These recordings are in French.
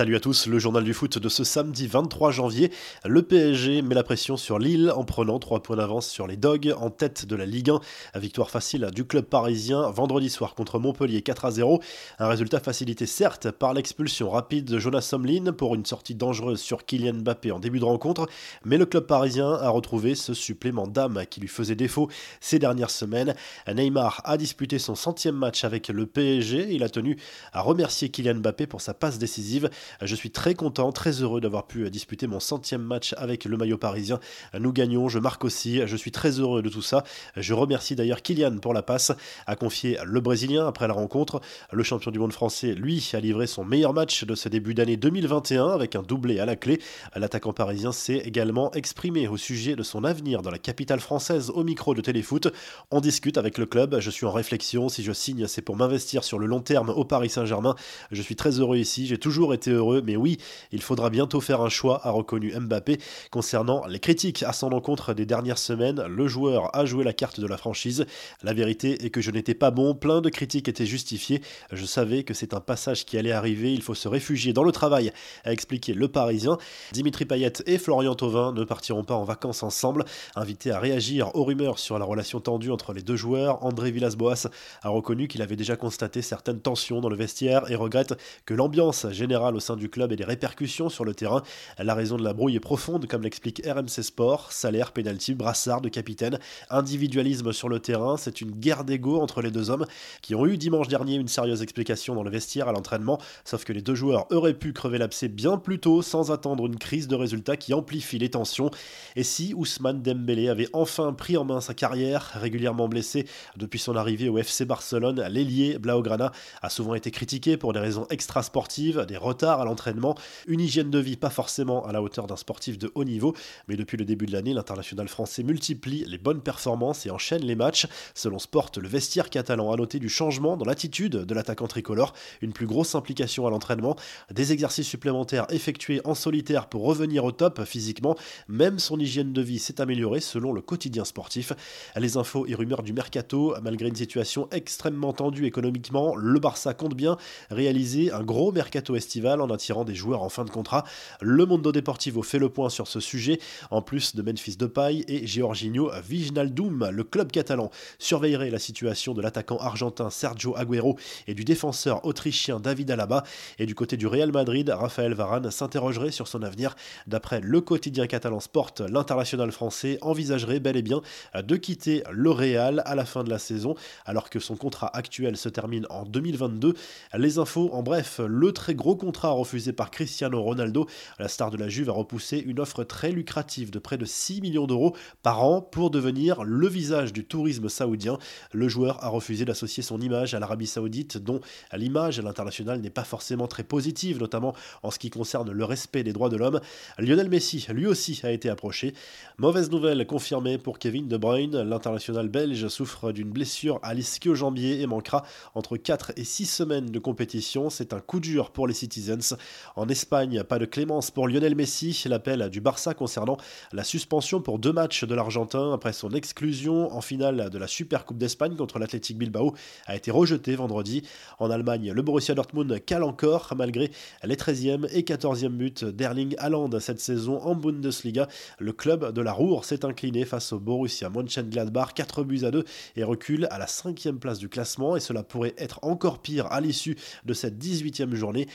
Salut à tous, le journal du foot de ce samedi 23 janvier. Le PSG met la pression sur Lille en prenant 3 points d'avance sur les Dogs en tête de la Ligue 1. Victoire facile du club parisien vendredi soir contre Montpellier 4-0. Un résultat facilité certes par l'expulsion rapide de Jonas Omlin pour une sortie dangereuse sur Kylian Mbappé en début de rencontre, mais le club parisien a retrouvé ce supplément d'âme qui lui faisait défaut ces dernières semaines. Neymar a disputé son 100e match avec le PSG. Il a tenu à remercier Kylian Mbappé pour sa passe décisive. Je suis très content, très heureux d'avoir pu disputer mon 100e match avec le maillot parisien. Nous gagnons, je marque aussi, je suis très heureux de tout ça. Je remercie d'ailleurs Kylian pour la passe, a confié le Brésilien après la rencontre. Le champion du monde français, lui, a livré son meilleur match de ce début d'année 2021 avec un doublé à la clé. L'attaquant parisien s'est également exprimé au sujet de son avenir dans la capitale française au micro de Téléfoot. On discute avec le club, je suis en réflexion, si je signe c'est pour m'investir sur le long terme au Paris Saint-Germain. Je suis très heureux ici, j'ai toujours été heureux, mais oui, il faudra bientôt faire un choix, a reconnu Mbappé. Concernant les critiques à son encontre des dernières semaines, le joueur a joué la carte de la franchise. La vérité est que je n'étais pas bon, plein de critiques étaient justifiées. Je savais que c'est un passage qui allait arriver, il faut se réfugier dans le travail, a expliqué le Parisien. Dimitri Payet et Florian Thauvin ne partiront pas en vacances ensemble. Invité à réagir aux rumeurs sur la relation tendue entre les deux joueurs, André Villas-Boas a reconnu qu'il avait déjà constaté certaines tensions dans le vestiaire et regrette que l'ambiance générale au sein du club et les répercussions sur le terrain. La raison de la brouille est profonde, comme l'explique RMC Sport. Salaire, pénalty, brassard de capitaine, individualisme sur le terrain, c'est une guerre d'ego entre les deux hommes qui ont eu dimanche dernier une sérieuse explication dans le vestiaire à l'entraînement, sauf que les deux joueurs auraient pu crever l'abcès bien plus tôt sans attendre une crise de résultats qui amplifie les tensions. Et si Ousmane Dembélé avait enfin pris en main sa carrière, régulièrement blessé depuis son arrivée au FC Barcelone, l'ailier Blaugrana a souvent été critiqué pour des raisons extrasportives, des retards à l'entraînement, une hygiène de vie pas forcément à la hauteur d'un sportif de haut niveau, mais depuis le début de l'année, l'international français multiplie les bonnes performances et enchaîne les matchs. Selon Sport, le vestiaire catalan a noté du changement dans l'attitude de l'attaquant tricolore, une plus grosse implication à l'entraînement, des exercices supplémentaires effectués en solitaire pour revenir au top physiquement, même son hygiène de vie s'est améliorée selon le quotidien sportif. Les infos et rumeurs du mercato, malgré une situation extrêmement tendue économiquement, le Barça compte bien réaliser un gros mercato estival en attirant des joueurs en fin de contrat. Le Mondo Deportivo fait le point sur ce sujet, en plus de Memphis Depay et Georginio Wijnaldum. Le club catalan surveillerait la situation de l'attaquant argentin Sergio Aguero et du défenseur autrichien David Alaba. Et du côté du Real Madrid, Rafael Varane s'interrogerait sur son avenir. D'après le quotidien catalan Sport, l'international français envisagerait bel et bien de quitter le Real à la fin de la saison, alors que son contrat actuel se termine en 2022. Les infos, en bref, le très gros contrat refusé par Cristiano Ronaldo. La star de la Juve a repoussé une offre très lucrative de près de 6 millions d'euros par an pour devenir le visage du tourisme saoudien. Le joueur a refusé d'associer son image à l'Arabie Saoudite, dont l'image à l'international n'est pas forcément très positive, notamment en ce qui concerne le respect des droits de l'homme. Lionel Messi, lui aussi, a été approché. Mauvaise nouvelle confirmée pour Kevin De Bruyne. L'international belge souffre d'une blessure à l'ischio-jambier et manquera entre 4 et 6 semaines de compétition. C'est un coup dur pour les Citizens. En Espagne, pas de clémence pour Lionel Messi. L'appel du Barça concernant la suspension pour 2 matchs de l'Argentin après son exclusion en finale de la Supercoupe d'Espagne contre l'Athletic Bilbao a été rejeté vendredi. En Allemagne, le Borussia Dortmund cale encore malgré les 13e et 14e buts d'Erling Haaland cette saison en Bundesliga. Le club de la Ruhr s'est incliné face au Borussia Mönchengladbach 4-2 et recule à la 5e place du classement, et cela pourrait être encore pire à l'issue de cette 18e journée.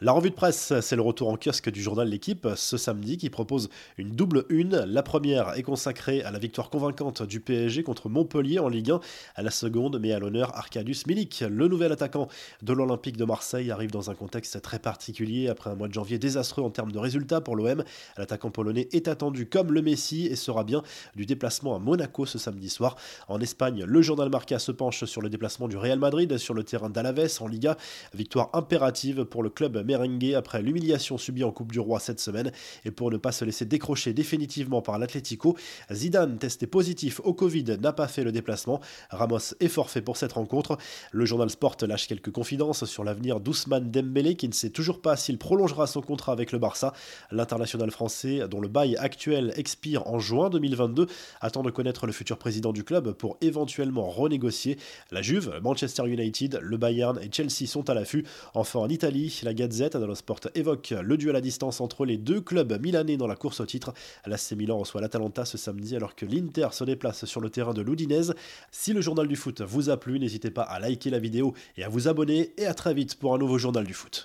La revue de presse, c'est le retour en kiosque du journal L'Équipe ce samedi qui propose une double une. La première est consacrée à la victoire convaincante du PSG contre Montpellier en Ligue 1. À la seconde met à l'honneur Arkadiusz Milik. Le nouvel attaquant de l'Olympique de Marseille arrive dans un contexte très particulier après un mois de janvier désastreux en termes de résultats pour l'OM. L'attaquant polonais est attendu comme le Messi et sera bien du déplacement à Monaco ce samedi soir. En Espagne, le journal Marca se penche sur le déplacement du Real Madrid sur le terrain d'Alaves en Liga. Victoire impérative pour le club merengue après l'humiliation subie en Coupe du Roi cette semaine. Et pour ne pas se laisser décrocher définitivement par l'Atlético, Zidane, testé positif au Covid, n'a pas fait le déplacement. Ramos est forfait pour cette rencontre. Le journal Sport lâche quelques confidences sur l'avenir d'Ousmane Dembélé qui ne sait toujours pas s'il prolongera son contrat avec le Barça. L'international français, dont le bail actuel expire en juin 2022, attend de connaître le futur président du club pour éventuellement renégocier. La Juve, Manchester United, le Bayern et Chelsea sont à l'affût. Enfin en Italie, la Gazette Gazzetta dello Sport évoque le duel à distance entre les deux clubs milanais dans la course au titre. L'AC Milan reçoit l'Atalanta ce samedi alors que l'Inter se déplace sur le terrain de l'Udinese. Si le journal du foot vous a plu, n'hésitez pas à liker la vidéo et à vous abonner. Et à très vite pour un nouveau journal du foot.